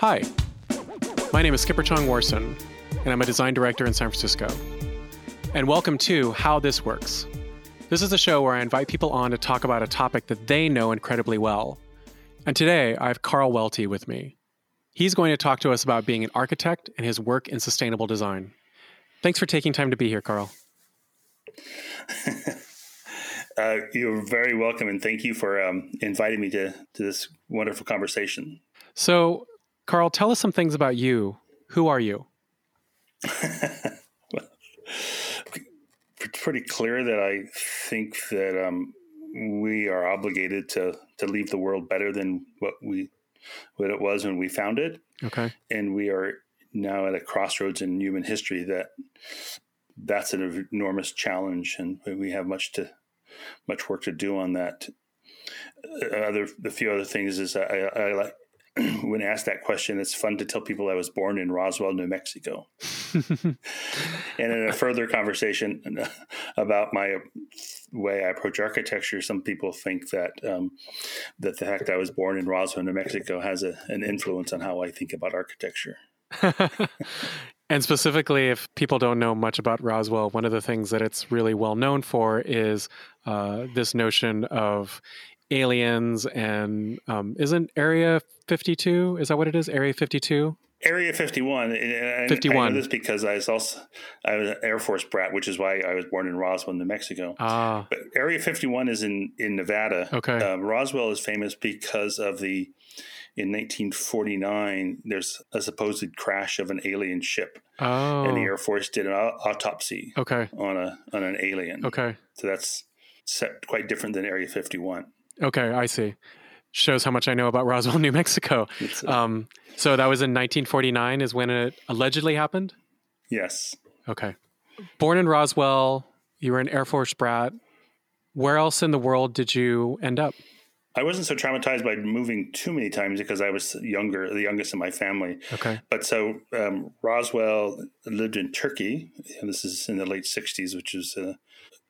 Hi, my name is Skipper Chong Warson, and I'm a design director in San Francisco. And welcome to How This Works. This is a show where I invite people on to talk about a topic that they know incredibly well. And today, I have Carl Welty with me. He's going to talk to us about being an architect and his work in sustainable design. Thanks for taking time to be here, Carl. You're very welcome, and thank you for inviting me to this wonderful conversation. So, Carl, tell us some things about you. Who are you? Well, pretty clear that I think that we are obligated to leave the world better than what it was when we found it. Okay. And we are now at a crossroads in human history that's an enormous challenge, and we have much work to do on that. A few other things is I like. When asked that question, it's fun to tell people I was born in Roswell, New Mexico. And in a further conversation about my way I approach architecture, some people think that the fact that I was born in Roswell, New Mexico has an influence on how I think about architecture. And specifically, if people don't know much about Roswell, one of the things that it's really well known for is this notion of aliens and isn't Area 52? Is that what it is? Area 52? Area 51. I know this because I was an Air Force brat, which is why I was born in Roswell, New Mexico. Ah. But Area 51 is in Nevada. Okay. Roswell is famous because in 1949, there's a supposed crash of an alien ship. Oh. And the Air Force did an autopsy. Okay. On an alien. Okay. So that's set quite different than Area 51. Okay, I see. Shows how much I know about Roswell, New Mexico. So that was in 1949 is when it allegedly happened? Yes. Okay. Born in Roswell, you were an Air Force brat. Where else in the world did you end up? I wasn't so traumatized by moving too many times because I was the youngest in my family. Okay. But so Roswell lived in Turkey, and this is in the late 60s, which is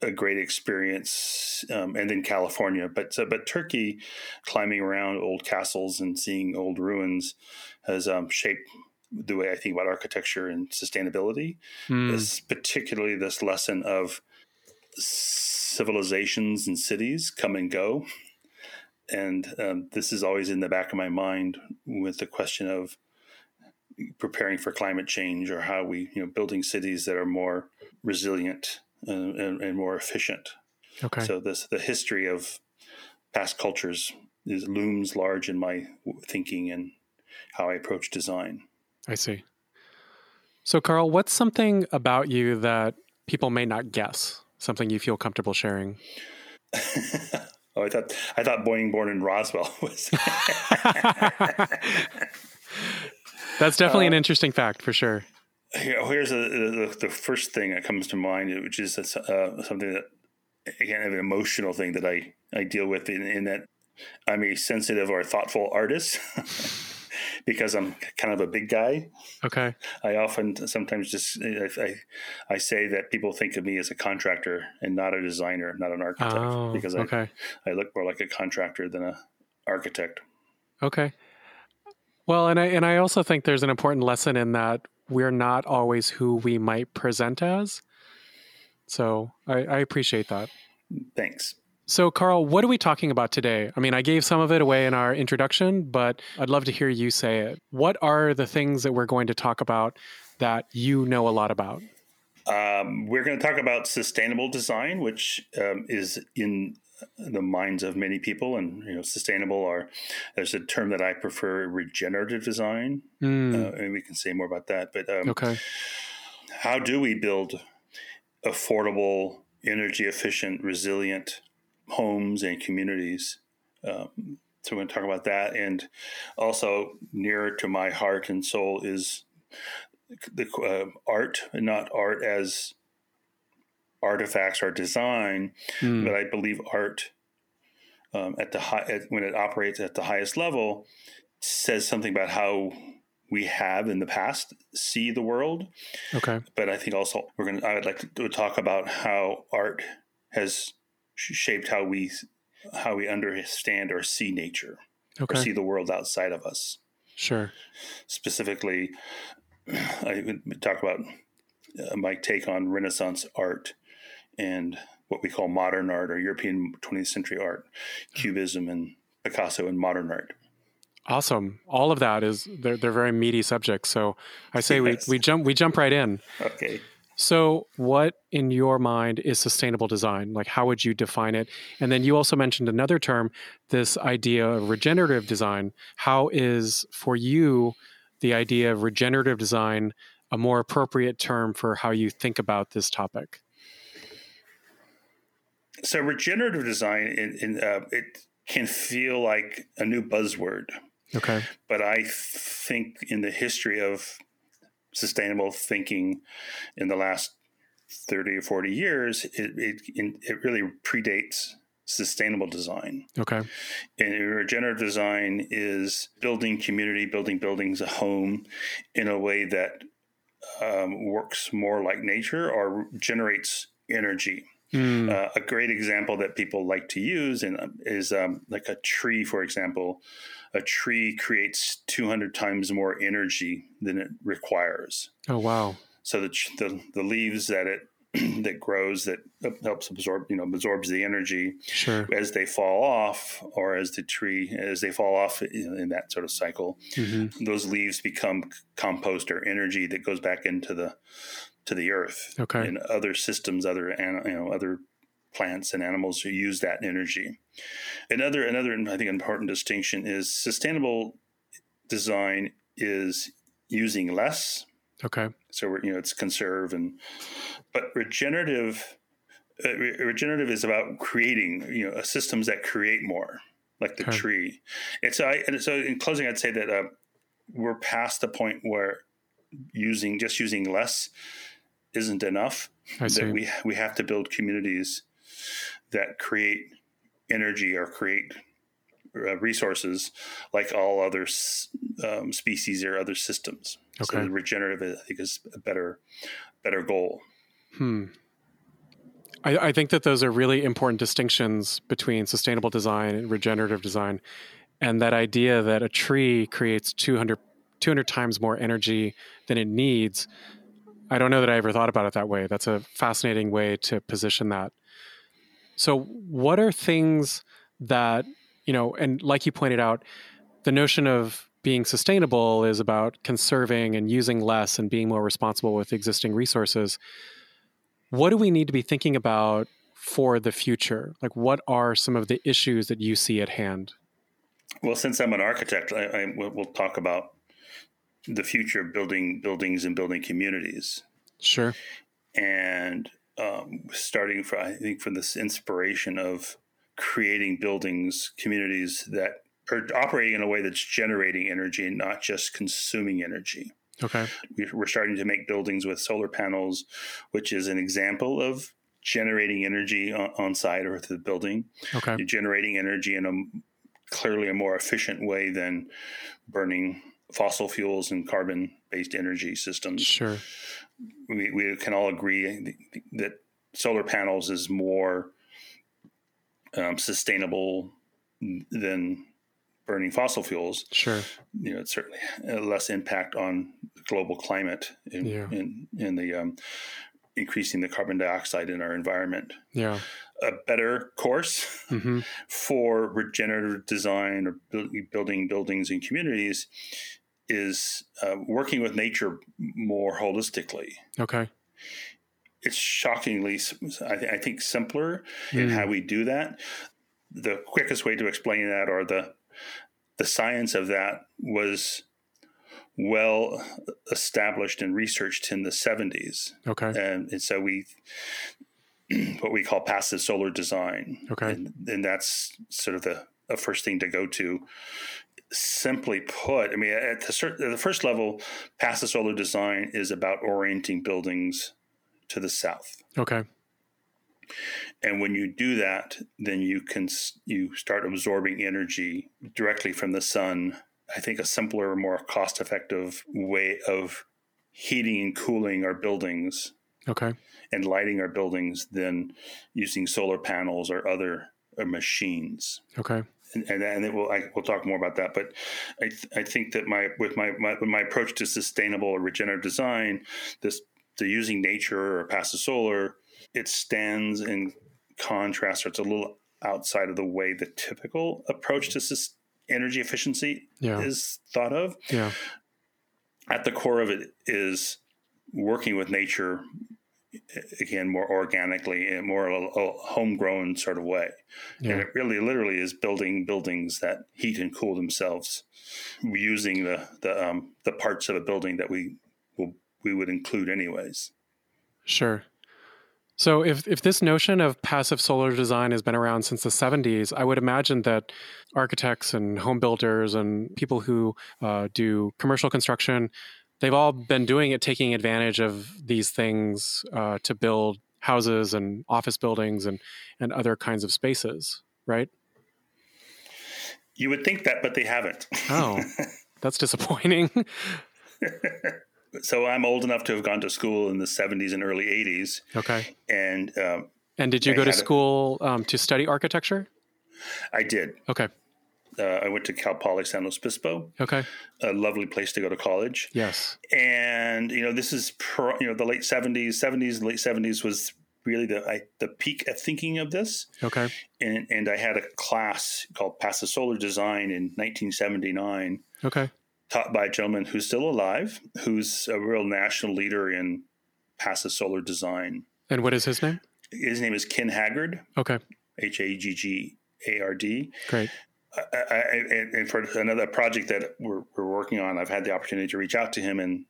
a great experience, and in California, but Turkey, climbing around old castles and seeing old ruins has shaped the way I think about architecture and sustainability. Is particularly this lesson of civilizations and cities come and go, and this is always in the back of my mind with the question of preparing for climate change or how we, building cities that are more resilient. And more efficient. Okay. So the history of past cultures looms large in my thinking and how I approach design. I see. So, Carl, what's something about you that people may not guess? Something you feel comfortable sharing? Oh, I thought being born in Roswell was. That's definitely an interesting fact for sure. Here's the first thing that comes to mind, which is something that, again, an emotional thing that I deal with in that I'm a sensitive or thoughtful artist because I'm kind of a big guy. Okay. I often sometimes just I say that people think of me as a contractor and not a designer, not an architect, because I look more like a contractor than an architect. Okay. Well, and I also think there's an important lesson in that we're not always who we might present as. So I appreciate that. Thanks. So, Carl, what are we talking about today? I mean, I gave some of it away in our introduction, but I'd love to hear you say it. What are the things that we're going to talk about that you know a lot about? We're going to talk about sustainable design, which is in the minds of many people, and sustainable there's a term that I prefer, regenerative design, and we can say more about that, but how do we build affordable, energy efficient, resilient homes and communities? So we're going to talk about that, and also nearer to my heart and soul is the art, and not art as artifacts or design, but I believe art when it operates at the highest level says something about how we have in the past see the world. Okay. But I think also I would like to talk about how art has shaped how we understand or see nature, or see the world outside of us. Sure. Specifically, I would talk about my take on Renaissance art and what we call modern art or European 20th century art, Cubism and Picasso and modern art. Awesome. All of that is, they're very meaty subjects. So I say we jump right in. Okay. So what in your mind is sustainable design? Like, how would you define it? And then you also mentioned another term, this idea of regenerative design. How is, for you, the idea of regenerative design a more appropriate term for how you think about this topic? So regenerative design, it can feel like a new buzzword. Okay. But I think in the history of sustainable thinking in the last 30 or 40 years, it really predates sustainable design. Okay. And regenerative design is building community, building buildings, a home in a way that works more like nature or generates energy. Mm. A great example that people like to use is like a tree, for example. A tree creates 200 times more energy than it requires. Oh, wow. So the leaves that that grows, that helps absorbs the energy. Sure. As they fall off, or as they fall off in that sort of cycle, mm-hmm. those leaves become compost or energy that goes back into the earth. Okay. And other systems, other plants and animals who use that energy. Another I think important distinction is sustainable design is using less. Okay. So it's conserve, but regenerative is about creating systems that create more, like the tree. And so in closing, I'd say that we're past the point where using less isn't enough. That we have to build communities that create energy or create resources like all other species or other systems. Okay. So regenerative, I think, is a better goal. I think that those are really important distinctions between sustainable design and regenerative design. And that idea that a tree creates 200 times more energy than it needs, I don't know that I ever thought about it that way. That's a fascinating way to position that. So what are things that, and like you pointed out, the notion of being sustainable is about conserving and using less and being more responsible with existing resources. What do we need to be thinking about for the future? Like, what are some of the issues that you see at hand? Well, since I'm an architect, we'll talk about the future, building buildings and building communities. Sure. And starting from, I think, from this inspiration of creating buildings, communities that are operating in a way that's generating energy and not just consuming energy. Okay. We're starting to make buildings with solar panels, which is an example of generating energy on site or through the building. Okay. You're generating energy in a clearly a more efficient way than burning fossil fuels and carbon-based energy systems. Sure. We can all agree that solar panels is more sustainable than burning fossil fuels. Sure. It's certainly less impact on global climate and the increasing the carbon dioxide in our environment. Yeah. A better course mm-hmm. for regenerative design or building buildings and communities is working with nature more holistically. Okay. It's shockingly, I think, simpler in how we do that. The quickest way to explain that, or the science of that, was well established and researched in the 70s. Okay. And so what we call passive solar design. Okay. And that's sort of the first thing to go to. Simply put, I mean, at the first level, passive solar design is about orienting buildings to the south. Okay. And when you do that, then you start absorbing energy directly from the sun. I think a simpler, more cost-effective way of heating and cooling our buildings. Okay. And lighting our buildings than using solar panels or other machines. Okay. And it will, we'll talk more about that. But I think that my approach to sustainable or regenerative design, the using nature or passive solar, it stands in contrast, or it's a little outside of the way the typical approach to energy efficiency is thought of. Yeah. At the core of it is working with nature, again, more organically and more a homegrown sort of way. Yeah. And it really literally is building buildings that heat and cool themselves using the parts of a building that we would include anyways. Sure. So if this notion of passive solar design has been around since the 70s, I would imagine that architects and home builders and people who do commercial construction, they've all been doing it, taking advantage of these things to build houses and office buildings and other kinds of spaces, right? You would think that, but they haven't. Oh, that's disappointing. So I'm old enough to have gone to school in the 70s and early 80s. Okay. And did you go to school to study architecture? I did. Okay. I went to Cal Poly San Luis Obispo. Okay. A lovely place to go to college. Yes. And, this is, the late 70s. Late 70s was really the peak of thinking of this. Okay. And I had a class called Passive Solar Design in 1979. Okay. Taught by a gentleman who's still alive, who's a real national leader in passive solar design. And what is his name? His name is Ken Haggard. Okay. Haggard. Great. And for another project that we're working on, I've had the opportunity to reach out to him, and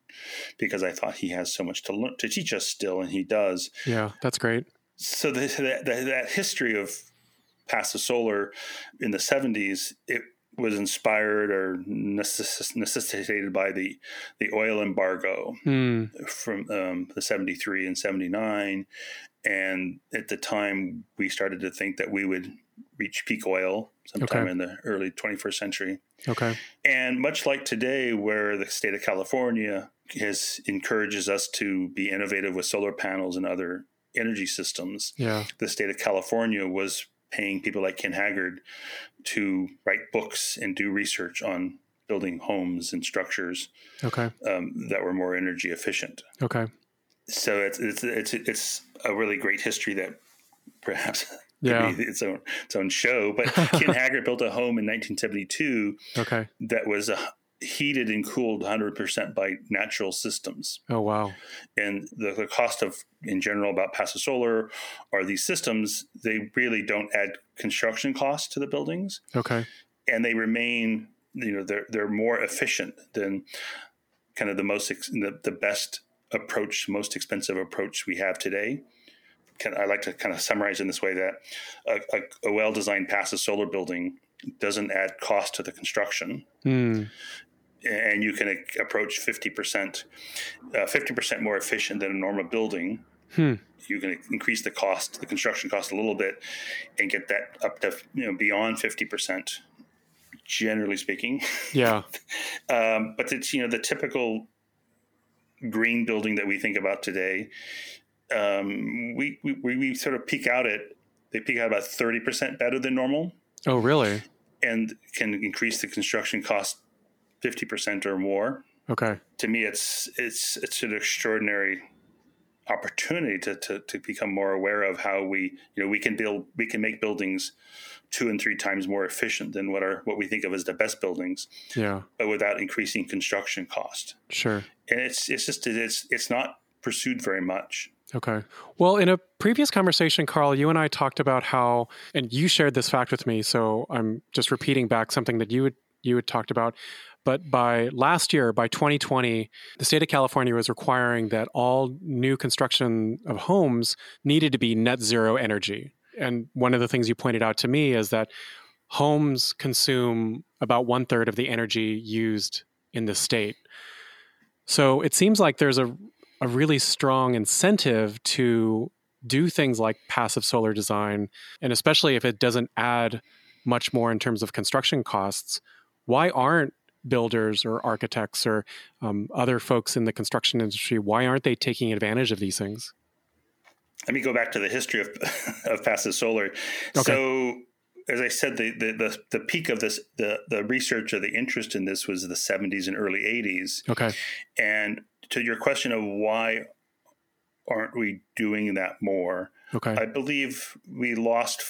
because I thought he has so much to learn, to teach us still, and he does. Yeah, that's great. So that history of passive solar in the 70s, it was inspired or necessitated by the oil embargo from the 73 and 79. And at the time, we started to think that we would reach peak oil sometime in the early 21st century. Okay. And much like today, where the state of California encourages us to be innovative with solar panels and other energy systems, the state of California was paying people like Ken Haggard to write books and do research on building homes and structures that were more energy efficient. Okay. So it's a really great history that perhaps could be its own show. But Ken Haggard built a home in 1972 that was heated and cooled 100% by natural systems. Oh, wow. And the cost of, in general, about passive solar are these systems, they really don't add construction costs to the buildings. Okay. And they remain, they're more efficient than kind of the best approach, most expensive approach we have today. I like to kind of summarize in this way that a well-designed passive solar building doesn't add cost to the construction. And you can approach 50% more efficient than a normal building. You can increase the construction cost a little bit and get that up to, beyond 50%, generally speaking. Yeah. But it's, the typical green building that we think about today, we sort of they peak out about 30% better than normal. Oh, really? And can increase the construction cost 50% or more. Okay. To me, it's an extraordinary opportunity to become more aware of how we can make buildings 2 and 3 times more efficient than what we think of as the best buildings. Yeah. But without increasing construction cost. Sure. And it's not pursued very much. Okay. Well, in a previous conversation, Carl, you and I talked about how, and you shared this fact with me, so I'm just repeating back something that you had talked about. But by 2020, the state of California was requiring that all new construction of homes needed to be net zero energy. And one of the things you pointed out to me is that homes consume about 1/3 of the energy used in the state. So it seems like there's a really strong incentive to do things like passive solar design, and especially if it doesn't add much more in terms of construction costs. Why aren't builders or architects or other folks in the construction industry, why aren't they taking advantage of these things? Let me go back to the history of passive solar. Okay. So as I said, the peak of this, the research or the interest in this was the 70s and early 80s. Okay. And to your question of why aren't we doing that more? Okay. I believe we lost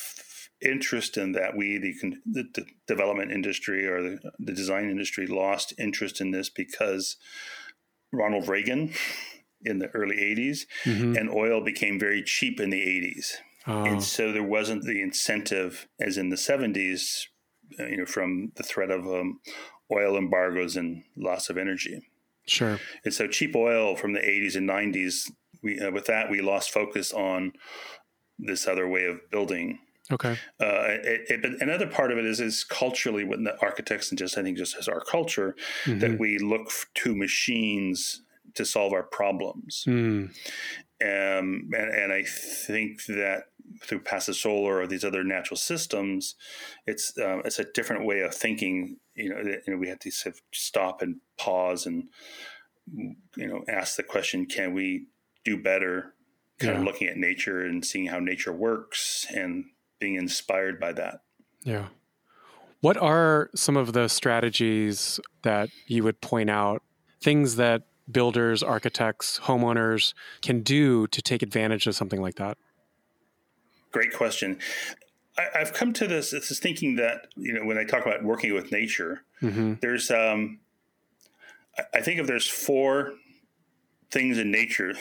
interest in that. We, the development industry or the design industry, lost interest in this because Ronald Reagan in the early 80s, mm-hmm. and oil became very cheap in the 80s. Oh. And so there wasn't the incentive as in the 70s, you know, from the threat of oil embargoes and loss of energy. Sure. And so cheap oil from the 80s and 90s, with that, we lost focus on this other way of building. Okay. But another part of it is culturally, when the architects and just as our culture, mm-hmm. that we look to machines to solve our problems. Mm. And I think that through Paso Solar or these other natural systems, it's a different way of thinking. You know, we have to sort of stop and pause and, you know, ask the question, can we do better? Kind of looking at nature and seeing how nature works and being inspired by that. Yeah. What are some of the strategies that you would point out, things that builders, architects, homeowners can do to take advantage of something like that? Great question. I've come to this thinking that, you know, when I talk about working with nature, mm-hmm. there's, I think if there's four things in nature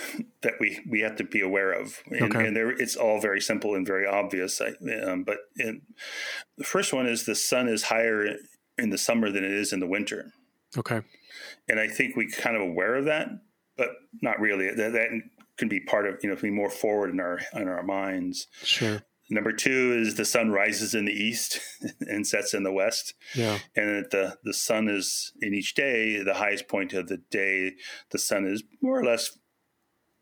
that we have to be aware of. And, okay. and it's all very simple and very obvious. But the first one is the sun is higher in the summer than it is in the winter. Okay. And I think we kind of aware of that, but not really. That can be part of, you know, be more forward in our minds. Sure. Number two is the sun rises in the east and sets in the west. Yeah. And the sun is, in each day, the highest point of the day, the sun is more or less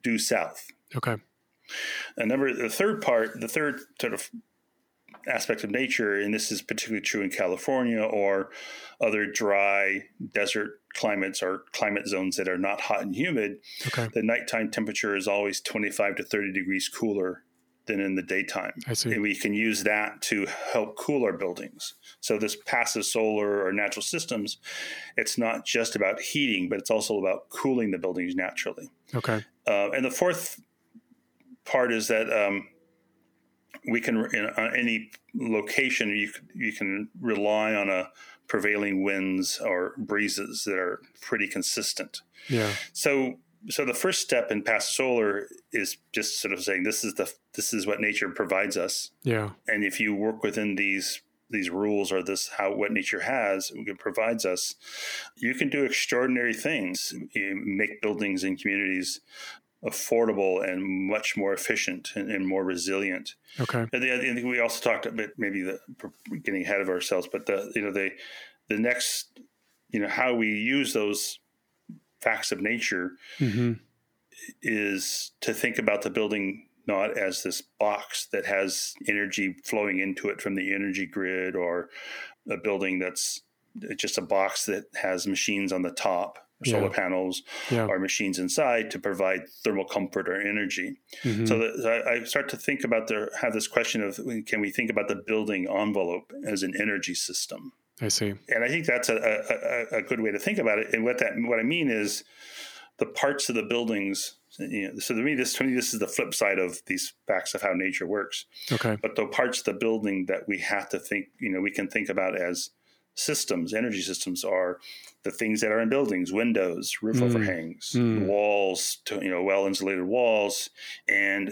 due south. Okay. And the third sort of aspect of nature, and this is particularly true in California or other dry desert climates or climate zones that are not hot and humid, okay. the nighttime temperature is always 25 to 30 degrees cooler than in the daytime. I see. And we can use that to help cool our buildings. So this passive solar or natural systems, it's not just about heating, but it's also about cooling the buildings naturally. Okay. And the fourth part is that we can, on any location, you can rely on a prevailing winds or breezes that are pretty consistent. Yeah. So the first step in Paso Solar is just sort of saying this is what nature provides us. Yeah. And if you work within these rules or what nature has provides us, you can do extraordinary things. You make buildings and communities affordable and much more efficient and more resilient. Okay. And I think we also talked a bit, maybe getting ahead of ourselves, but the next, you know, how we use those facts of nature mm-hmm. is to think about the building not as this box that has energy flowing into it from the energy grid, or a building that's just a box that has machines on the top, solar panels, or machines inside to provide thermal comfort or energy. Mm-hmm. So I start to think about have this question of, can we think about the building envelope as an energy system? I see. And I think that's a good way to think about it. And what I mean is the parts of the buildings, you know, so to me, this is the flip side of these facts of how nature works. Okay. But the parts of the building that we have to think, you know, we can think about as systems, energy systems, are the things that are in buildings, windows, roof overhangs, walls, you know, well-insulated walls, and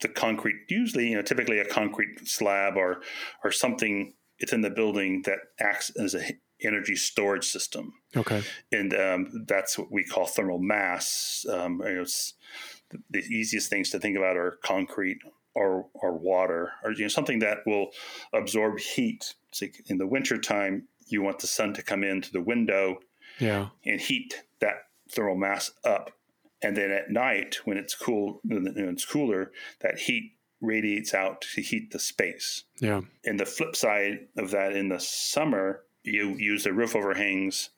the concrete, usually, you know, typically a concrete slab or something. It's in the building that acts as an energy storage system. Okay. And that's what we call thermal mass. You know, the easiest things to think about are concrete or water, or, you know, something that will absorb heat. So in the wintertime, you want the sun to come into the window and heat that thermal mass up. And then at night, when it's cool, when it's cooler, that heat radiates out to heat the space. Yeah. And the flip side of that, in the summer, you use the roof overhangs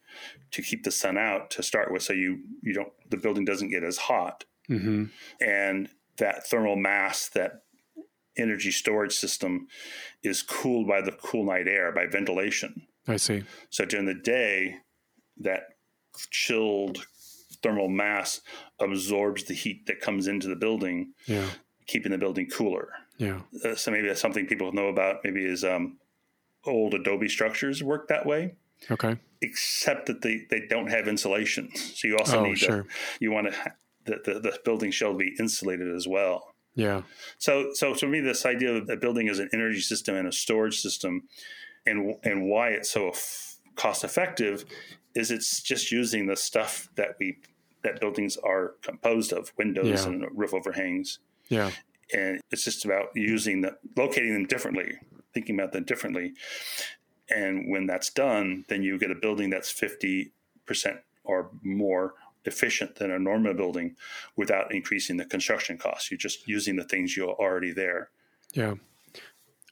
to keep the sun out to start with, so you don't, the building doesn't get as hot. Mm-hmm. And that thermal mass that energy storage system is cooled by the cool night air, by ventilation. I see. So during the day, that chilled thermal mass absorbs the heat that comes into the building, yeah, keeping the building cooler. Yeah. So maybe that's something people know about, maybe is old adobe structures work that way. Okay. Except that they don't have insulation. So you also need sure. The building shall be insulated as well. Yeah. So to me, this idea of a building as an energy system and a storage system, and why it's so cost effective, is it's just using the stuff that buildings are composed of, windows, yeah, and roof overhangs. Yeah. And it's just about locating them differently, thinking about them differently. And when that's done, then you get a building that's 50% or more efficient than a normal building without increasing the construction costs. You're just using the things you're already there. Yeah.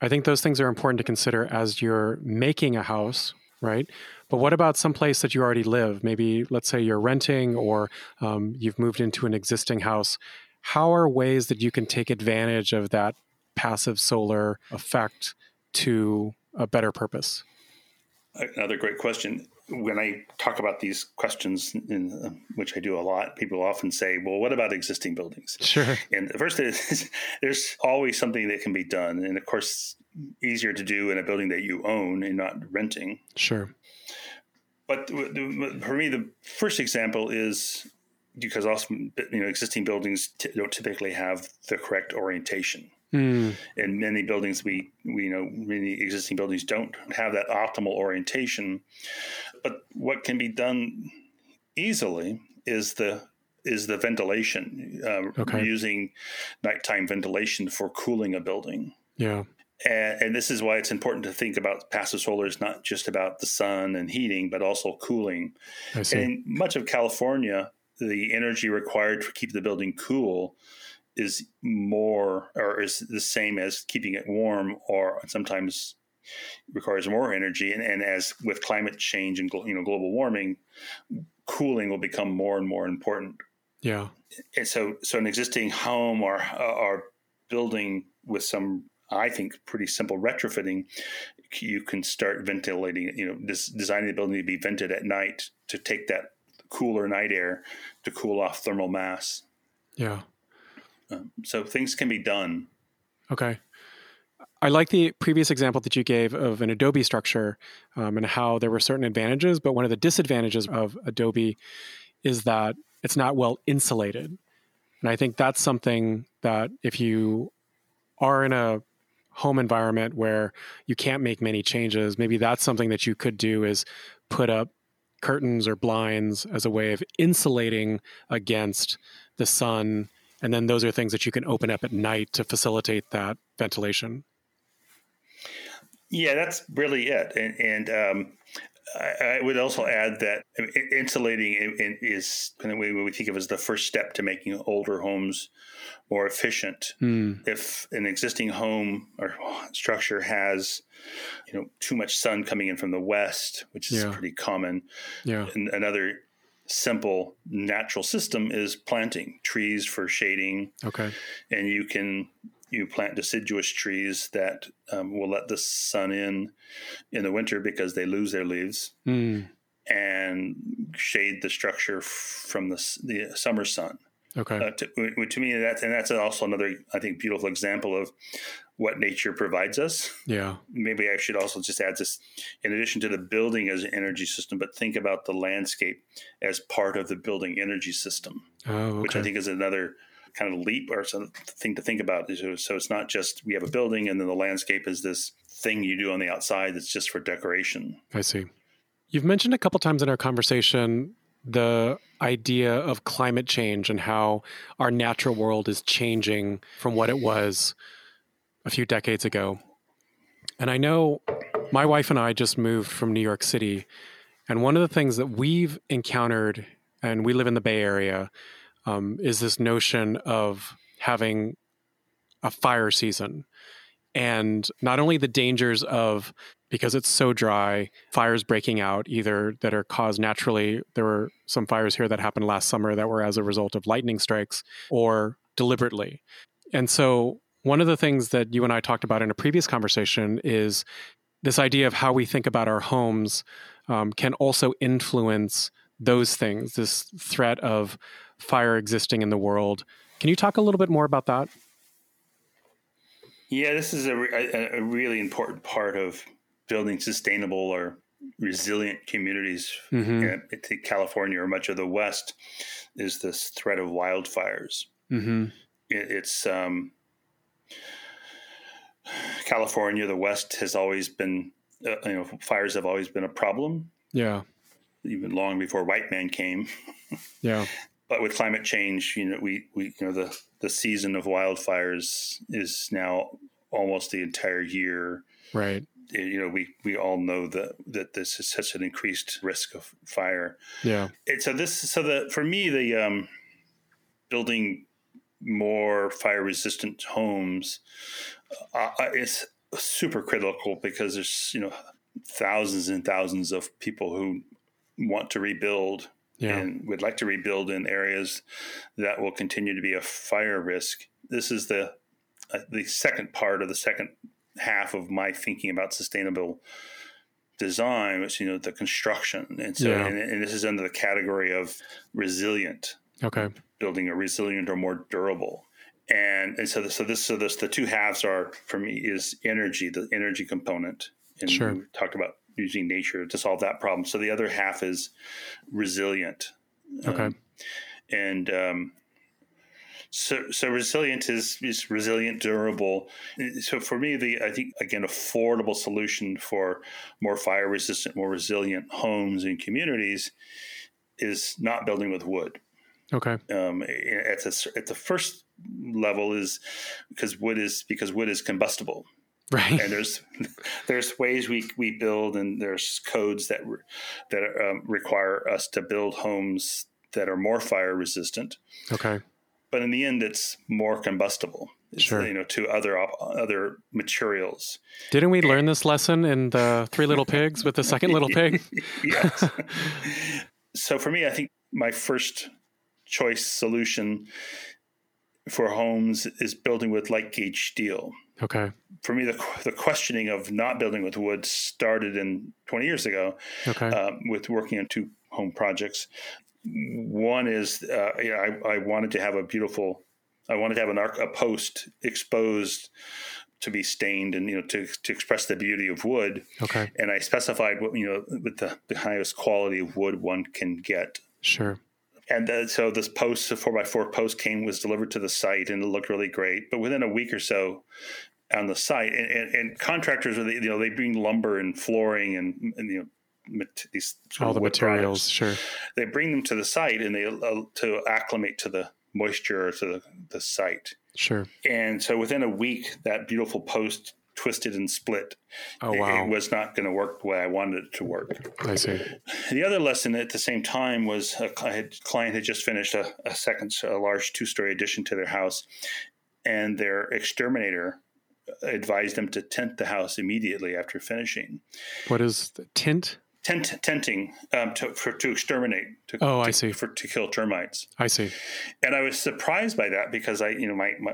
I think those things are important to consider as you're making a house, right? But what about some place that you already live? Maybe, let's say you're renting or you've moved into an existing house. How are ways that you can take advantage of that passive solar effect to a better purpose? Another great question. When I talk about these questions, which I do a lot, people often say, well, what about existing buildings? Sure. And the first is there's always something that can be done. And of course, easier to do in a building that you own and not renting. Sure. But for me, the first example is because also, existing buildings don't typically have the correct orientation. Mm. And many buildings, many existing buildings don't have that optimal orientation. But what can be done easily is the ventilation, using nighttime ventilation for cooling a building. Yeah. And this is why it's important to think about passive solar is not just about the sun and heating, but also cooling. I see. And in much of California, the energy required to keep the building cool is more, or is the same as keeping it warm, or sometimes requires more energy. And as with climate change and global warming, cooling will become more and more important. Yeah. And so an existing home or building with some, I think, pretty simple retrofitting, you can start ventilating. Designing the building to be vented at night to take that cooler night air to cool off thermal mass. Yeah. So things can be done. Okay. I like the previous example that you gave of an adobe structure and how there were certain advantages, but one of the disadvantages of adobe is that it's not well insulated. And I think that's something that if you are in a home environment where you can't make many changes, maybe that's something that you could do is put up curtains or blinds as a way of insulating against the sun. And then those are things that you can open up at night to facilitate that ventilation. Yeah, that's really it. And I would also add that insulating is kind of what we think of as the first step to making older homes more efficient. Mm. If an existing home or structure has, too much sun coming in from the west, which is pretty common. Yeah. And another simple natural system is planting trees for shading. Okay. And you plant deciduous trees that will let the sun in the winter because they lose their leaves, and shade the structure from the summer sun. Okay. To me, that's also another, I think, beautiful example of what nature provides us. Yeah. Maybe I should also just add this, in addition to the building as an energy system, but think about the landscape as part of the building energy system, which I think is another kind of leap or thing to think about. So it's not just we have a building and then the landscape is this thing you do on the outside that's just for decoration. I see. You've mentioned a couple times in our conversation the idea of climate change and how our natural world is changing from what it was a few decades ago. And I know my wife and I just moved from New York City. And one of the things that we've encountered, and we live in the Bay Area, is this notion of having a fire season. And not only the dangers of, because it's so dry, fires breaking out, either that are caused naturally. There were some fires here that happened last summer that were as a result of lightning strikes or deliberately. And so One of the things that you and I talked about in a previous conversation is this idea of how we think about our homes can also influence those things, this threat of fire existing in the world. Can you talk a little bit more about that? Yeah, this is a really important part of building sustainable or resilient communities. Mm-hmm. I think California or much of the West is this threat of wildfires. Mm-hmm. It's California, the West has always been, fires have always been a problem. Yeah. Even long before white man came. Yeah. But with climate change, the season of wildfires is now almost the entire year. Right. We all know that this is such an increased risk of fire. Yeah. For me, building more fire resistant homes is super critical because there's, thousands and thousands of people who want to rebuild and would like to rebuild in areas that will continue to be a fire risk. This is the second part of the second half of my thinking about sustainable design, which, the construction. And so, and this is under the category of resilient. Okay. Building a resilient or more durable. And so the two halves are, for me, is energy, the energy component. And sure. We talked about using nature to solve that problem. So the other half is resilient. Okay. So resilient is resilient, durable. So for me, I think, affordable solution for more fire resistant, more resilient homes and communities is not building with wood. Okay. At the first level is because wood is combustible, right? And there's ways we build, and there's codes that require us to build homes that are more fire resistant. Okay. But in the end, it's more combustible. Sure. To other materials. Didn't we learn this lesson in the Three Little Pigs with the second little pig? Yes. So for me, I think my first choice solution for homes is building with light gauge steel. Okay. For me, the questioning of not building with wood started 20 years ago. Okay. With working on two home projects. One is I wanted to have a post exposed to be stained and to express the beauty of wood. Okay. And I specified what with the highest quality of wood one can get. Sure. And so this post, a 4x4 post was delivered to the site, and it looked really great. But within a week or so on the site, and contractors, they bring lumber and flooring and these all the materials. Products. Sure, they bring them to the site, and they to acclimate to the moisture to the site. Sure. And so within a week, that beautiful post twisted and split. Oh, wow. It was not going to work the way I wanted it to work. I see. The other lesson at the same time was a client had just finished a large two-story addition to their house, and their exterminator advised them to tent the house immediately after finishing. What is the tent? Tenting to exterminate. To kill termites. I see. And I was surprised by that because I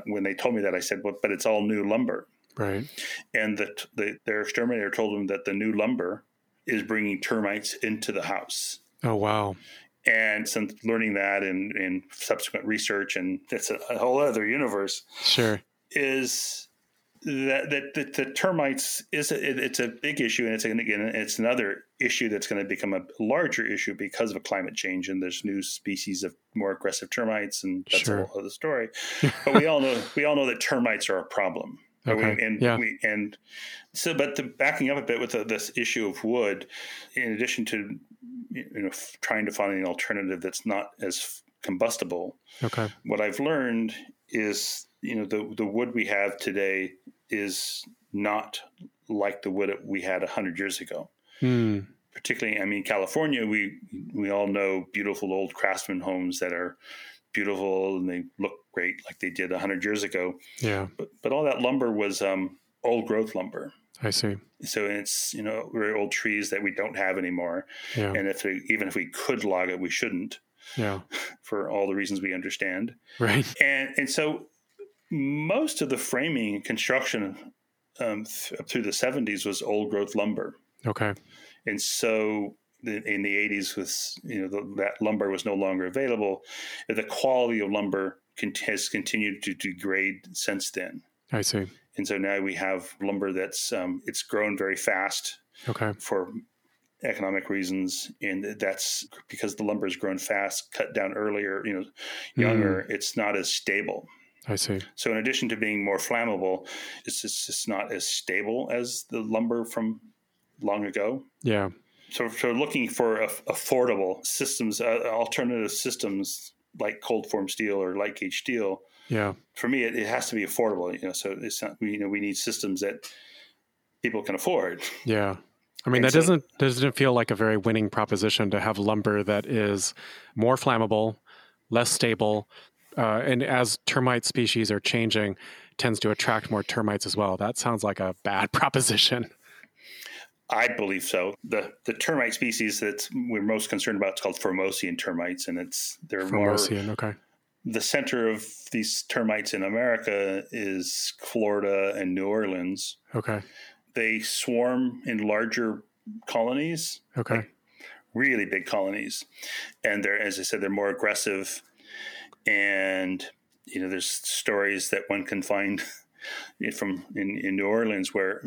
when they told me that, I said, well, but it's all new lumber. Right. And their exterminator told them that the new lumber is bringing termites into the house. Oh, wow. And since learning that and subsequent research, and that's a whole other universe. Sure. Is that the termites it's a big issue. And it's another issue that's going to become a larger issue because of climate change. And there's new species of more aggressive termites. And that's sure. a whole other story. But we all know that termites are a problem. Okay. But backing up a bit with this issue of wood, in addition to trying to find an alternative that's not as combustible. Okay. What I've learned is the wood we have today is not like the wood we had 100 years ago. Mm. Particularly, California, we all know beautiful old craftsman homes that are beautiful and they look great like they did 100 years ago. Yeah. But all that lumber was old growth lumber. I see. So it's, very old trees that we don't have anymore. Yeah. And even if we could log it, we shouldn't. Yeah. For all the reasons we understand. Right. And so most of the framing and construction up through the 70s was old growth lumber. Okay. And so in the 80s, with that lumber was no longer available. The quality of lumber has continued to degrade since then. I see. And so now we have lumber that's it's grown very fast. Okay. For economic reasons, and that's because the lumber has grown fast, cut down earlier, younger. It's not as stable. I see. So in addition to being more flammable, it's not as stable as the lumber from long ago. Yeah. So looking for affordable systems, alternative systems like cold form steel or light gauge steel. Yeah. For me, it has to be affordable. So it's not, we need systems that people can afford. Yeah. I mean, doesn't feel like a very winning proposition to have lumber that is more flammable, less stable, and as termite species are changing, tends to attract more termites as well. That sounds like a bad proposition. I believe so. The termite species that we're most concerned about is called Formosian termites, and they're Formosian, more... Okay. The center of these termites in America is Florida and New Orleans. Okay. They swarm in larger colonies. Okay. Like really big colonies. And they're, as I said, they're more aggressive. And, there's stories that one can find from in New Orleans where,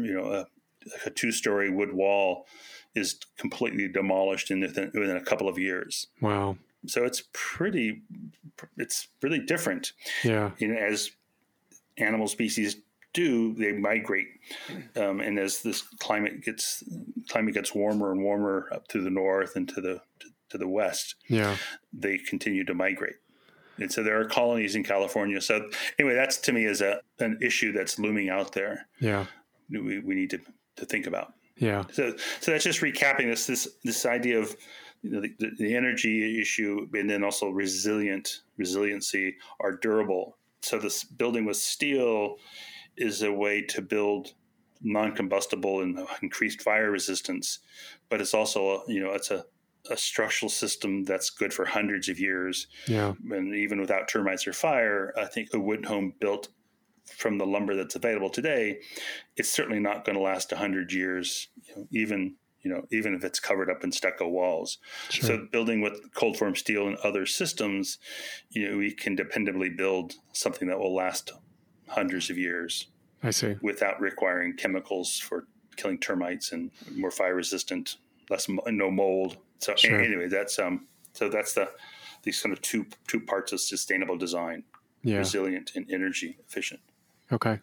a two-story wood wall is completely demolished within a couple of years. Wow. So it's really different. Yeah. As animal species do, they migrate. And as this climate gets warmer and warmer up through the north and to the west, yeah, they continue to migrate. And so there are colonies in California. So anyway, that's to me is an issue that's looming out there. Yeah. We need to think about. Yeah. So that's just recapping this idea of the energy issue, and then also resiliency are durable. So this building with steel is a way to build non-combustible and increased fire resistance, but it's also it's a structural system that's good for hundreds of years. Yeah. And even without termites or fire, I think a wooden home built from the lumber that's available today, it's certainly not going to last 100 years, even if it's covered up in stucco walls. Sure. So building with cold form steel and other systems, we can dependably build something that will last hundreds of years. I see. Without requiring chemicals for killing termites, and more fire resistant, no mold. So sure. Anyway, that's so that's these kind of two parts of sustainable design, yeah, resilient and energy efficient. Okay.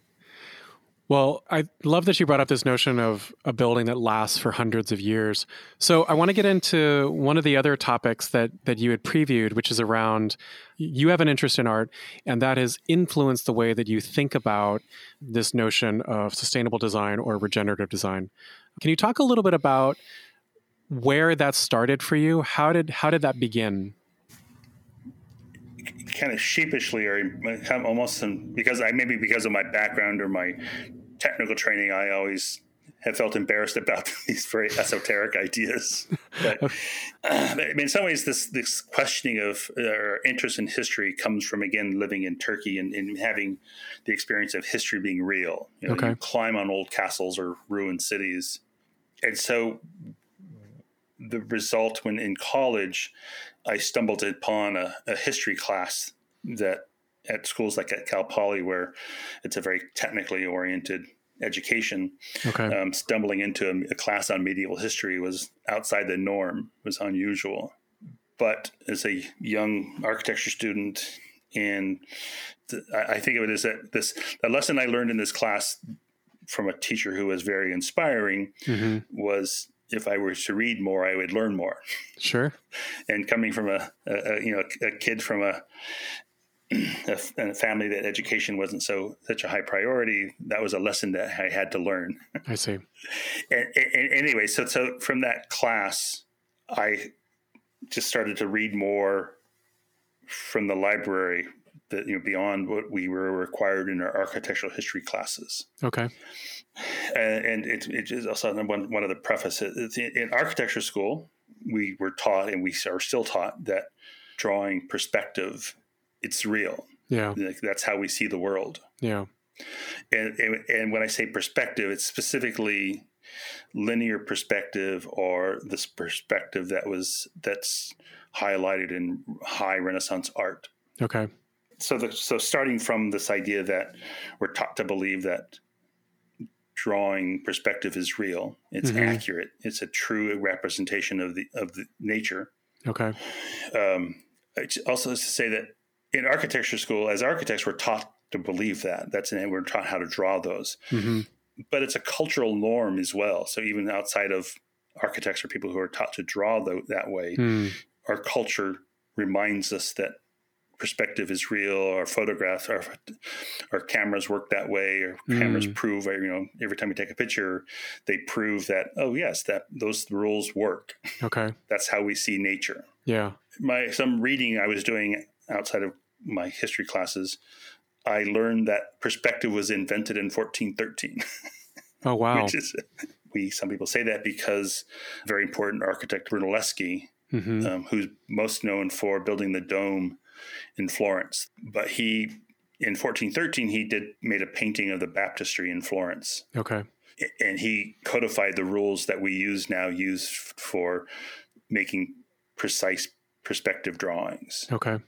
Well, I love that you brought up this notion of a building that lasts for hundreds of years. So I want to get into one of the other topics that you had previewed, which is around, you have an interest in art, and that has influenced the way that you think about this notion of sustainable design or regenerative design. Can you talk a little bit about where that started for you? How did that begin? Kind of sheepishly, or almost because of my background or my technical training, I always have felt embarrassed about these very esoteric ideas. But in some ways, this questioning of our interest in history comes from, again, living in Turkey and having the experience of history being real. Okay. You climb on old castles or ruined cities. And so the result, when in college, I stumbled upon a history class that at schools like at Cal Poly, where it's a very technically oriented education, okay, stumbling into a class on medieval history was outside the norm, was unusual. But as a young architecture student, and I think of it as that the lesson I learned in this class from a teacher who was very inspiring, mm-hmm, was, if I were to read more, I would learn more. Sure. And coming from a kid from a family that education wasn't such a high priority, that was a lesson that I had to learn. I see. And anyway, so from that class, I just started to read more from the library, that beyond what we were required in our architectural history classes. Okay. And it is also one of the prefaces. In architecture school, we were taught, and we are still taught, that drawing perspective, it's real. Yeah. Like, that's how we see the world. Yeah. And when I say perspective, it's specifically linear perspective, or this perspective that's highlighted in high Renaissance art. Okay. So starting from this idea that we're taught to believe that drawing perspective is real, it's accurate, it's a true representation of the nature. Okay. It's also to say that in architecture school, as architects, we're taught to believe that. We're taught how to draw those. Mm-hmm. But it's a cultural norm as well. So even outside of architects or people who are taught to draw that way, our culture reminds us that perspective is real, or photographs, our cameras work that way, or cameras prove, every time you take a picture, they prove that, oh yes, that those rules work. Okay. That's how we see nature. Yeah. Some reading I was doing outside of my history classes, I learned that perspective was invented in 1413. Oh, wow. Which is, some people say that because very important architect Brunelleschi, who's most known for building the dome in Florence. But in 1413, he made a painting of the baptistry in Florence. Okay. And he codified the rules that we use for making precise perspective drawings. Okay.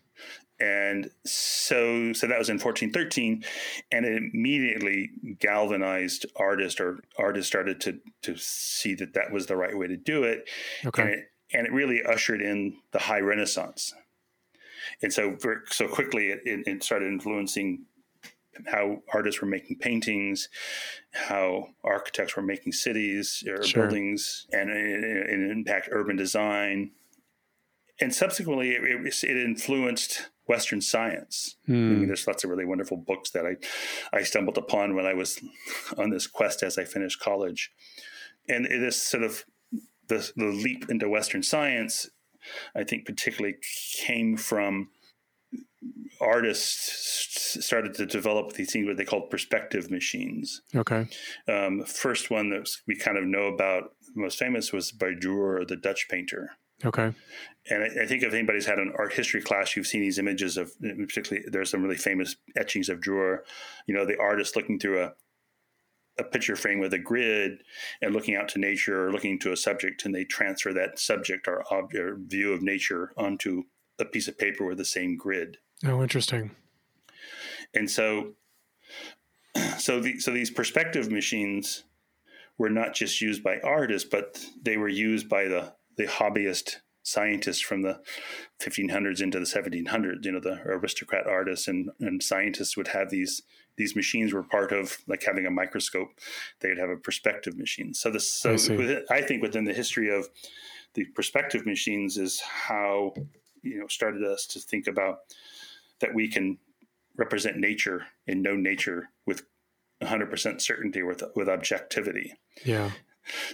And so that was in 1413, and it immediately galvanized artists started to see that was the right way to do it. Okay. And it really ushered in the high Renaissance. And so quickly it started influencing how artists were making paintings, how architects were making cities or buildings, and it impacted urban design. And subsequently, it influenced Western science. I mean, there's lots of really wonderful books that I stumbled upon when I was on this quest as I finished college. And it is sort of the leap into Western science, I think, particularly came from artists started to develop these things, what they called perspective machines. Okay. The first one that we kind of know about, most famous, was by Dürer, the Dutch painter. Okay. And I think if anybody's had an art history class, you've seen these images of, particularly, there's some really famous etchings of Dürer, the artist looking through a picture frame with a grid and looking out to nature, or looking to a subject, and they transfer that subject or object or view of nature onto a piece of paper with the same grid. Oh, interesting. And so these perspective machines were not just used by artists, but they were used by the hobbyist scientists from the 1500s into the 1700s. The aristocrat artists and scientists would have these machines were part of, like, having a microscope. They would have a perspective machine. I think within the history of the perspective machines is how, started us to think about that we can represent nature and know nature with 100% certainty, with objectivity. Yeah.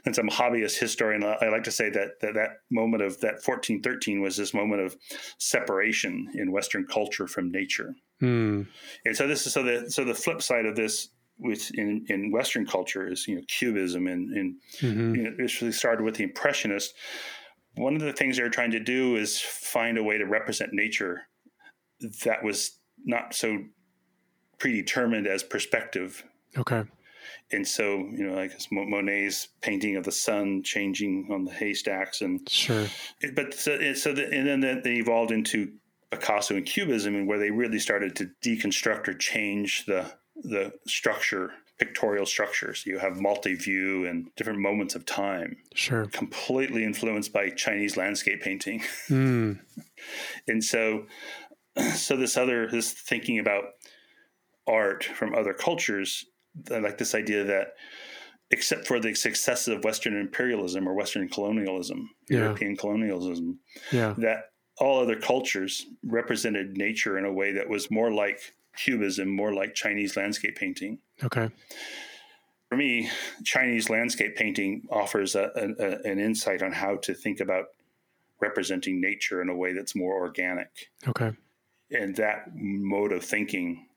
And some hobbyist historian, I like to say that moment of that 1413 was this moment of separation in Western culture from nature. And so this is so the flip side of this, which in Western culture is Cubism, and it really started with the Impressionists. One of the things they're trying to do is find a way to represent nature that was not so predetermined as perspective. Okay. And so, I guess Monet's painting of the sun changing on the haystacks, and then they evolved into Picasso and Cubism, and where they really started to deconstruct or change the structure, pictorial structures. You have multi-view and different moments of time. Sure. Completely influenced by Chinese landscape painting. And so this thinking about art from other cultures. I like this idea that, except for the success of Western imperialism or Western colonialism, European colonialism, that all other cultures represented nature in a way that was more like Cubism, more like Chinese landscape painting. Okay. For me, Chinese landscape painting offers an insight on how to think about representing nature in a way that's more organic. Okay. And that mode of thinking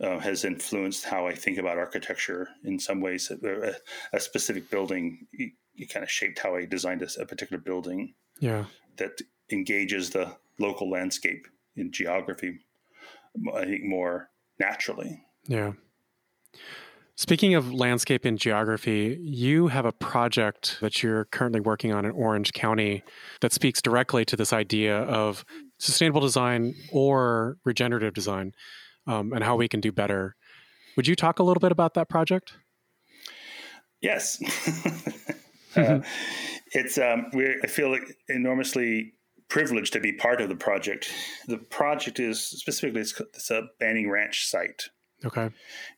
has influenced how I think about architecture in some ways. A specific building, it kind of shaped how I designed a particular building that engages the local landscape and geography I think, more naturally. Yeah. Speaking of landscape and geography, you have a project that you're currently working on in Orange County that speaks directly to this idea of sustainable design or regenerative design, and how we can do better. Would you talk a little bit about that project? Yes. I feel like enormously privileged to be part of the project. The project is specifically, it's a Banning Ranch site. Okay.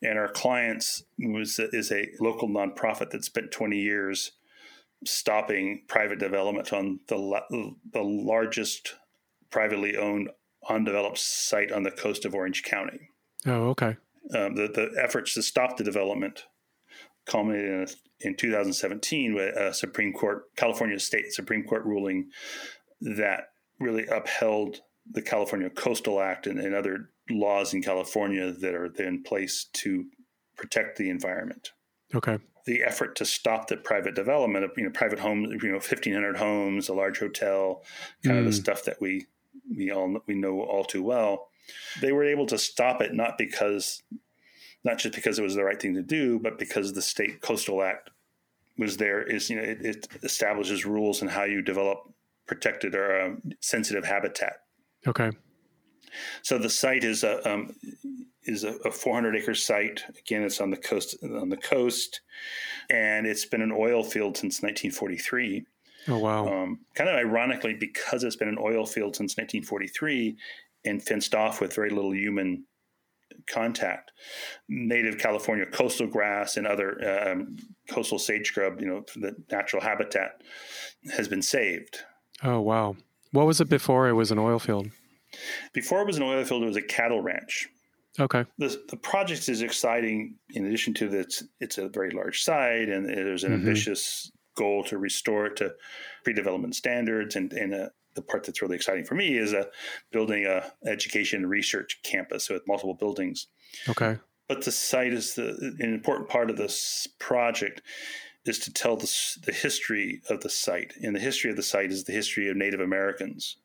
And our clients is a local nonprofit that spent 20 years stopping private development on the largest privately owned undeveloped site on the coast of Orange County. Oh, okay. The efforts to stop the development culminated in 2017 with a California State Supreme Court ruling that really upheld the California Coastal Act and other laws in California that are in place to protect the environment. Okay. The effort to stop the private development of, private homes, 1,500 homes, a large hotel, kind of the stuff that we know all too well. They were able to stop it not just because it was the right thing to do, but because the State Coastal Act was there. It establishes rules on how you develop protected or sensitive habitat. Okay. So the site is a 400-acre site. Again, it's on the coast. And it's been an oil field since 1943. Oh wow! Kind of ironically, because it's been an oil field since 1943 and fenced off with very little human contact, native California coastal grass and other coastal sage scrub, the natural habitat, has been saved. Oh wow! What was it before it was an oil field? Before it was an oil field, it was a cattle ranch. Okay. The project is exciting. In addition to that, it's a very large site, and there's an ambitious goal to restore it to pre-development standards. And the part that's really exciting for me is building a education and research campus with multiple buildings. Okay. But the site is an important part of this project is to tell the history of the site. And the history of the site is the history of Native Americans.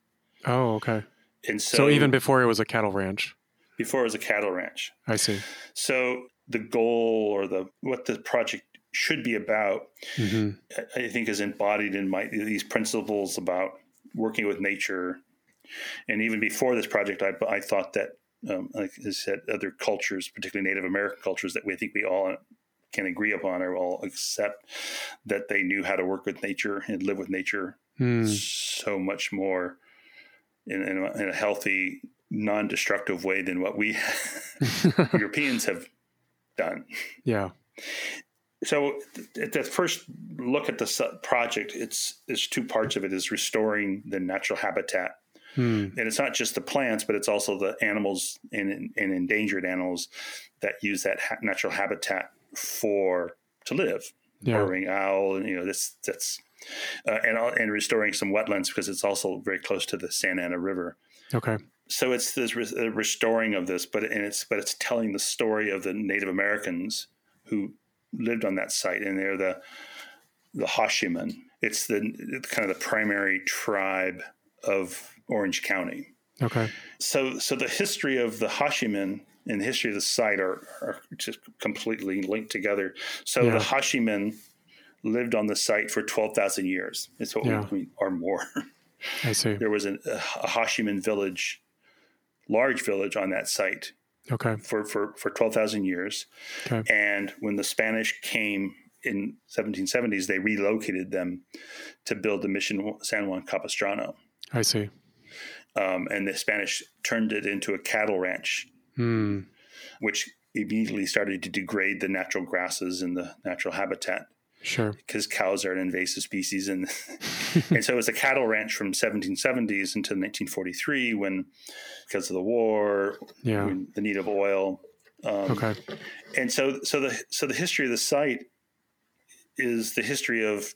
Oh, okay. And so even before it was a cattle ranch? I see. So the goal or what the project should be about, I think, is embodied in these principles about working with nature. And even before this project, I thought that, like I said, other cultures, particularly Native American cultures, that we think we all can agree upon or all accept, that they knew how to work with nature and live with nature so much more in a healthy, non-destructive way than what we Europeans have done. Yeah. So at the first look at the project, it's two parts of it is restoring the natural habitat. And it's not just the plants, but it's also the animals and endangered animals that use that natural habitat to live. Yeah. Burrowing owl, and that's and restoring some wetlands because it's also very close to the Santa Ana River. Okay. So it's this restoring of this, but it's telling the story of the Native Americans who lived on that site, and they're the Hashiman. It's the kind of the primary tribe of Orange County. Okay. So the history of the Hashiman and the history of the site are just completely linked together. So the Hashiman lived on the site for 12,000 years. It's what we mean, or more. I see. There was a Hashiman village, large village on that site. Okay. For 12,000 years. Okay. And when the Spanish came in 1770s, they relocated them to build the Mission San Juan Capistrano. I see. And the Spanish turned it into a cattle ranch, which immediately started to degrade the natural grasses and the natural habitat. Sure. Because cows are an invasive species. And so it was a cattle ranch from 1770s until 1943 when, because of the war, the need of oil. Okay. And so the history of the site is the history of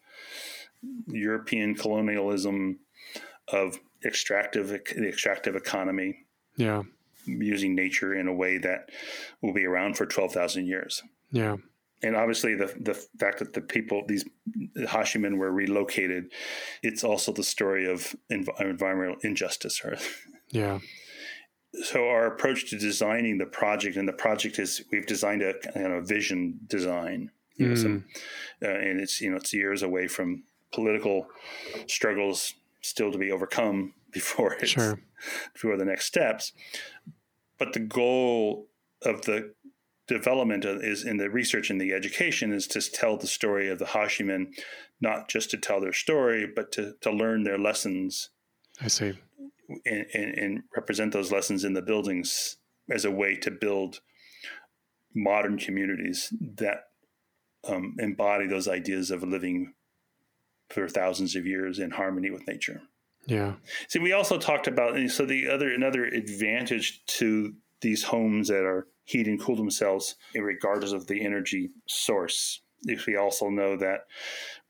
European colonialism, of the extractive economy. Yeah. Using nature in a way that will be around for 12,000 years. Yeah. And obviously, the fact that these Hashimen were relocated, it's also the story of environmental injustice. Yeah. So our approach to designing the project, and the project is we've designed a kind of vision design, you know, and it's, you know, it's years away from political struggles still to be overcome before it's, before the next steps. But the goal of the development is in the research and the education is to tell the story of the Hashiman, not just to tell their story, but to learn their lessons. I see. And represent those lessons in the buildings as a way to build modern communities that embody those ideas of living for thousands of years in harmony with nature. Yeah. See, we also talked about, and so the other, another advantage to these homes that are heat and cool themselves, regardless of the energy source. If we also know that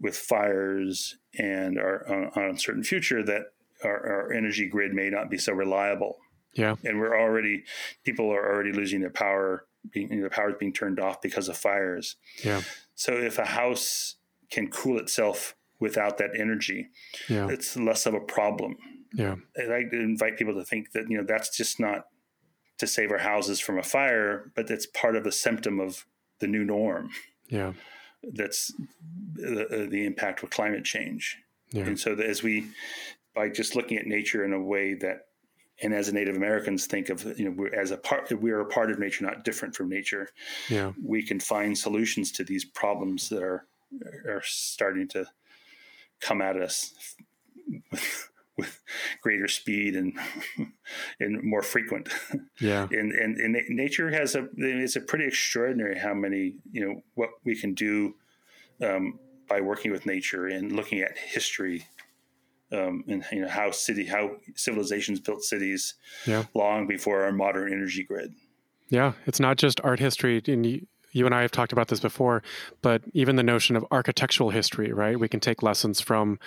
with fires and our uncertain future, that our energy grid may not be so reliable. Yeah. And we're already, people are already losing their power, the power is being turned off because of fires. Yeah. So if a house can cool itself without that energy, yeah, it's less of a problem. Yeah. And I invite people to think that, you know, that's just not to save our houses from a fire, but it's part of a symptom of the new norm. Yeah. That's the impact of climate change. Yeah. And so as we, by just looking at nature in a way that, and as Native Americans think of, you know, we are a part of nature, not different from nature. Yeah. We can find solutions to these problems that are starting to come at us with greater speed and more frequent. Yeah. And nature has it's a pretty extraordinary how many, you know, what we can do by working with nature and looking at history. And you know how civilizations built cities, yeah, long before our modern energy grid. Yeah, it's not just art history. And you and I have talked about this before, but even the notion of architectural history, right? We can take lessons from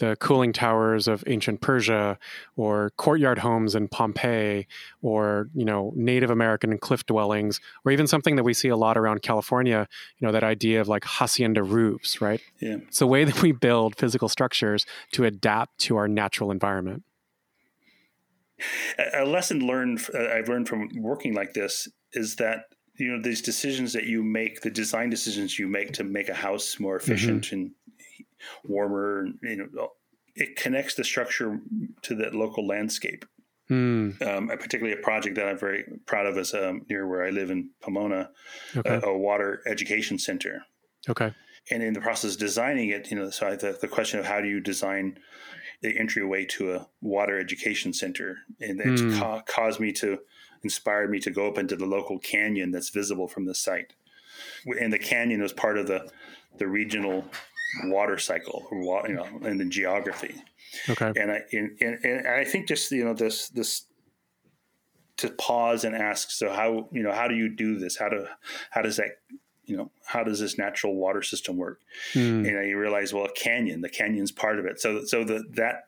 the cooling towers of ancient Persia, or courtyard homes in Pompeii, or you know Native American cliff dwellings, or even something that we see a lot around California. You know, that idea of like hacienda roofs, right? Yeah, it's a way that we build physical structures to adapt to our natural environment. A lesson learned I've learned from working like this is that, you know, these decisions that you make, the design decisions you make to make a house more efficient and warmer, and, you know, it connects the structure to that local landscape. Particularly a project that I'm very proud of is near where I live in Pomona, a water education center. Okay. And in the process of designing it, you know, so the question of how do you design the entryway to a water education center, and it inspired me to go up into the local canyon that's visible from the site. And the canyon was part of the regional water cycle, you know, and the geography. Okay. And I think just, you know, this to pause and ask, so how, you know, how do you do this? How does this natural water system work? And I realized, well, the canyon's part of it. That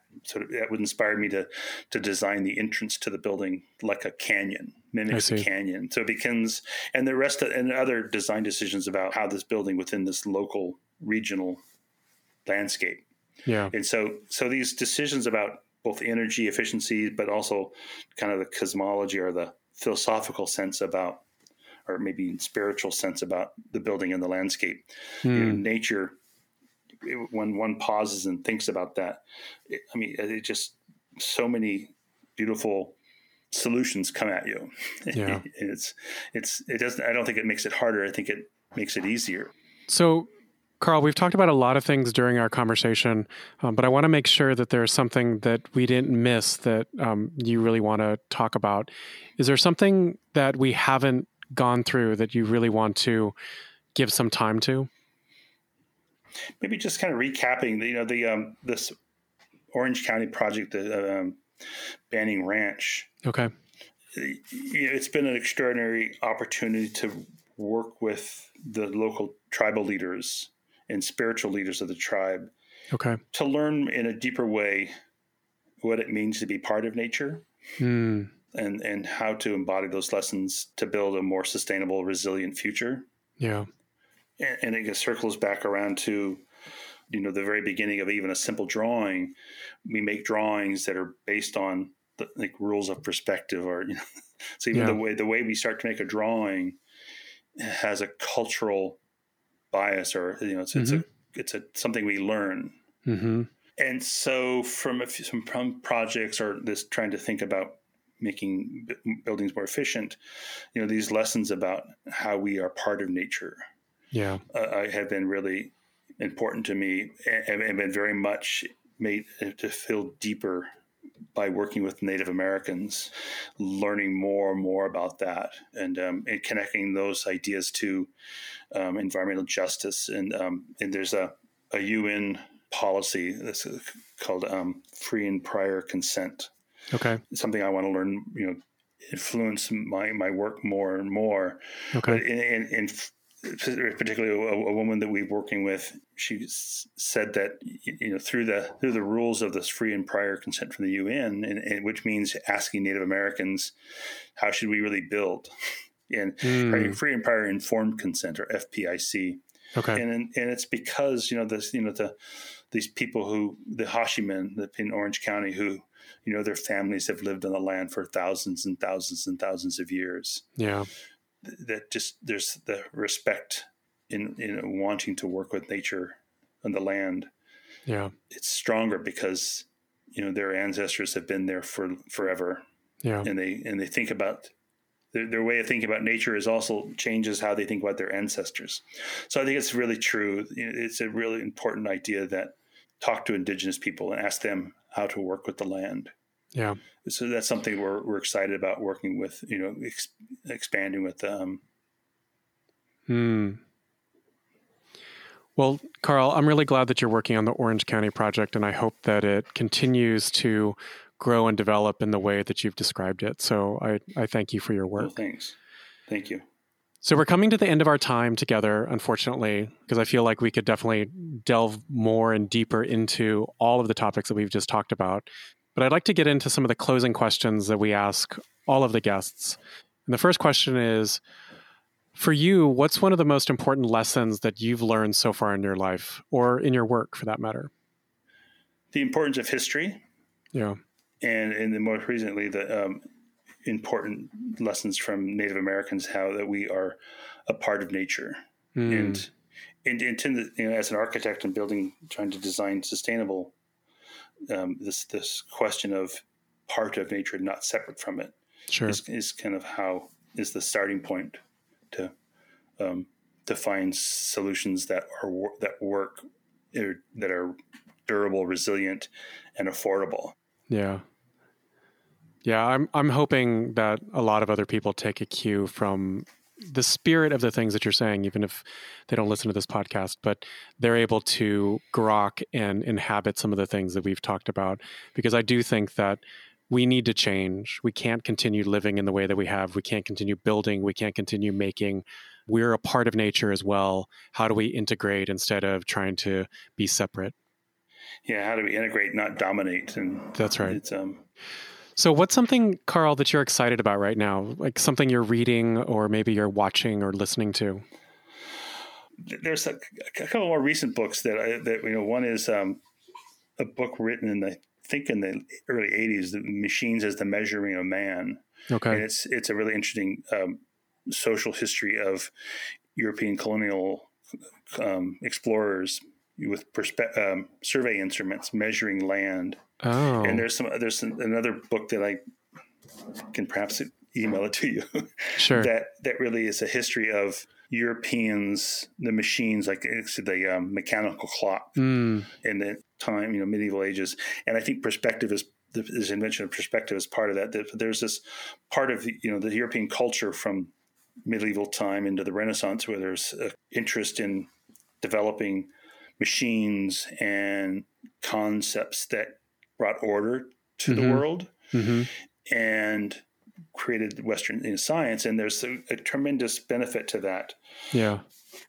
would inspire me to design the entrance to the building like a canyon, mimics a canyon. So it becomes, and the rest of, and other design decisions about how this building within this local regional landscape. Yeah. And so these decisions about both energy efficiency, but also kind of the cosmology or the philosophical sense about, or maybe spiritual sense about the building and the landscape. You know, nature, when one pauses and thinks about that, it just, so many beautiful solutions come at you. Yeah. I don't think it makes it harder. I think it makes it easier. So, Carl, we've talked about a lot of things during our conversation, but I want to make sure that there's something that we didn't miss that you really want to talk about. Is there something that we haven't gone through that you really want to give some time to? Maybe just kind of recapping, you know, this Orange County project, the Banning Ranch. Okay. It's been an extraordinary opportunity to work with the local tribal leaders and spiritual leaders of the tribe. Okay. To learn in a deeper way what it means to be part of nature. And how to embody those lessons to build a more sustainable, resilient future. Yeah. And it circles back around to, you know, the very beginning of even a simple drawing. We make drawings that are based on like rules of perspective are, you know, so even the way we start to make a drawing has a cultural bias, or, you know, it's something we learn. Mm-hmm. And so from projects or this trying to think about making buildings more efficient, you know, these lessons about how we are part of nature have been really important to me and been very much made to feel deeper by working with Native Americans, learning more and more about that and connecting those ideas to environmental justice. And there's a UN policy that's called free and prior consent. Okay. It's something I want to learn, you know, influence my work more and more. Okay. But particularly a woman that we're working with, she said that, you know, through the rules of this free and prior consent from the UN, and which means asking Native Americans, how should we really build? And free and prior informed consent, or FPIC. Okay. And it's because, you know, these people who, the Hashiman in Orange County, who, you know, their families have lived on the land for thousands and thousands and thousands of years. Yeah. That just, there's the respect in wanting to work with nature and the land. Yeah. It's stronger because, you know, their ancestors have been there for forever. Yeah. And they think about their way of thinking about nature is also changes how they think about their ancestors. So I think it's really true. It's a really important idea that talk to indigenous people and ask them how to work with the land. Yeah. So that's something we're excited about working with, you know, expanding with. Well, Carl, I'm really glad that you're working on the Orange County project, and I hope that it continues to grow and develop in the way that you've described it. So I thank you for your work. Well, thanks. Thank you. So we're coming to the end of our time together, unfortunately, because I feel like we could definitely delve more and deeper into all of the topics that we've just talked about. But I'd like to get into some of the closing questions that we ask all of the guests. And the first question is, for you, what's one of the most important lessons that you've learned so far in your life, or in your work for that matter? The importance of history. Yeah. And then more recently, the important lessons from Native Americans, how that we are a part of nature. And you know, as an architect and trying to design sustainable, this question of part of nature, not separate from it, sure, is kind of is the starting point to find solutions that work, that are durable, resilient, and affordable. Yeah. Yeah, I'm hoping that a lot of other people take a cue from the spirit of the things that you're saying, even if they don't listen to this podcast, but they're able to grok and inhabit some of the things that we've talked about, because I do think that we need to change. We can't continue living in the way that we have. We can't continue building. We can't continue making. We're a part of nature as well. How do we integrate instead of trying to be separate? Yeah, how do we integrate, not dominate? And that's right. It's, So what's something, Carl, that you're excited about right now? Like something you're reading, or maybe you're watching or listening to? There's a couple more recent books that you know. One is a book written in the early 80s, the Machines as the Measuring of Man. Okay. And it's a really interesting social history of European colonial explorers with survey instruments measuring land. Oh. And there's another book that I can perhaps email it to you. Sure. That really is a history of Europeans, the machines, like the mechanical clock in the time, you know, medieval ages. And I think perspective is invention of perspective is part of that. There's this part of, you know, the European culture from medieval time into the Renaissance where there's an interest in developing machines and concepts that brought order to the world and created Western science. And there's a tremendous benefit to that. Yeah.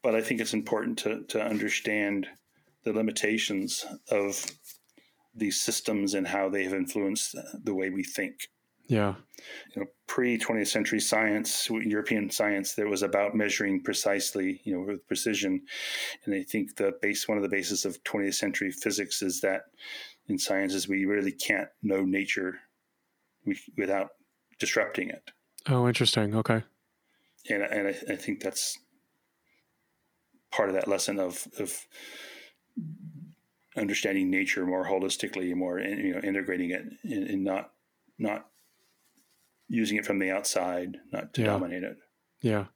But I think it's important to understand the limitations of these systems and how they have influenced the way we think. Yeah. You know, pre-20th century science, European science, that was about measuring precisely, you know, with precision. And I think one of the bases of 20th century physics is that in sciences, we really can't know nature without disrupting it. Oh, interesting. Okay. And I think that's part of that lesson of understanding nature more holistically and more, you know, integrating it and not using it from the outside, not to dominate it. Yeah.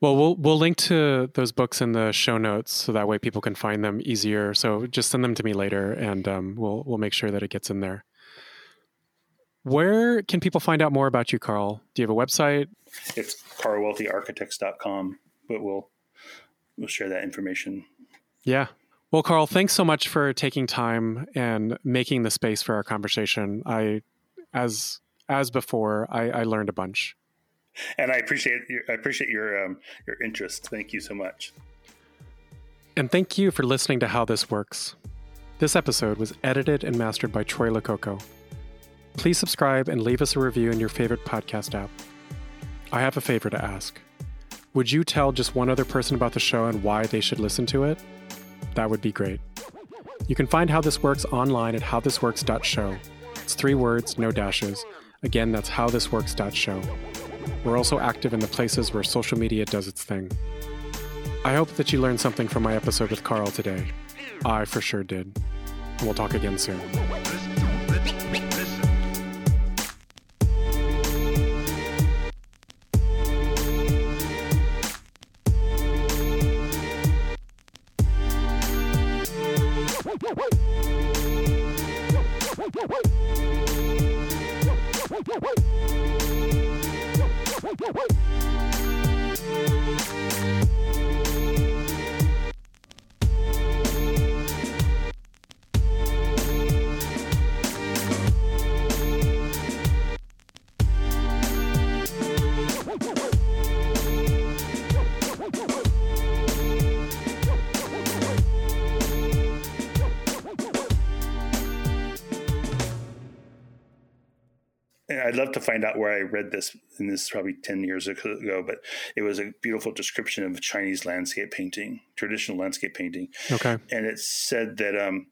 Well, we'll link to those books in the show notes so that way people can find them easier. So just send them to me later, and we'll make sure that it gets in there. Where can people find out more about you, Carl? Do you have a website? It's carlweltyarchitects.com, but we'll share that information. Yeah. Well, Carl, thanks so much for taking time and making the space for our conversation. As before, I learned a bunch. And I appreciate your interest. Thank you so much. And thank you for listening to How This Works. This episode was edited and mastered by Troy Lococo. Please subscribe and leave us a review in your favorite podcast app. I have a favor to ask. Would you tell just one other person about the show and why they should listen to it? That would be great. You can find How This Works online at howthisworks.show. It's 3 words, no dashes. Again, that's howthisworks.show. We're also active in the places where social media does its thing. I hope that you learned something from my episode with Carl today. I for sure did. And we'll talk again soon. I'd love to find out where I read this, and this is probably 10 years ago, but it was a beautiful description of Chinese landscape painting, traditional landscape painting. Okay. And it said that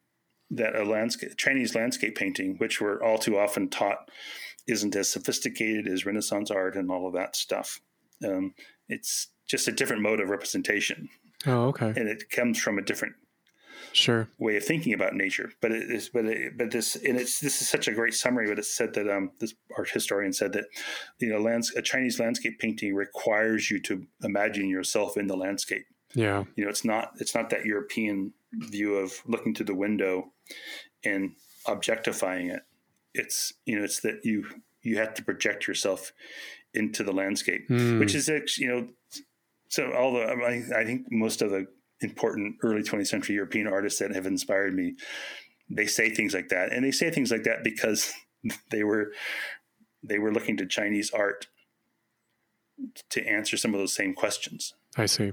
Chinese landscape painting, which we're all too often taught isn't as sophisticated as Renaissance art and all of that stuff. It's just a different mode of representation. Oh, okay. And it comes from a different way of thinking about nature, but this is such a great summary. But it said that this art historian said that a Chinese landscape painting requires you to imagine yourself in the landscape. Yeah, it's not that European view of looking through the window and objectifying it. It's it's that you have to project yourself into the landscape, which is So although I think most of the important early 20th century European artists that have inspired me, they say things like that. And they say things like that because they were looking to Chinese art to answer some of those same questions. I see.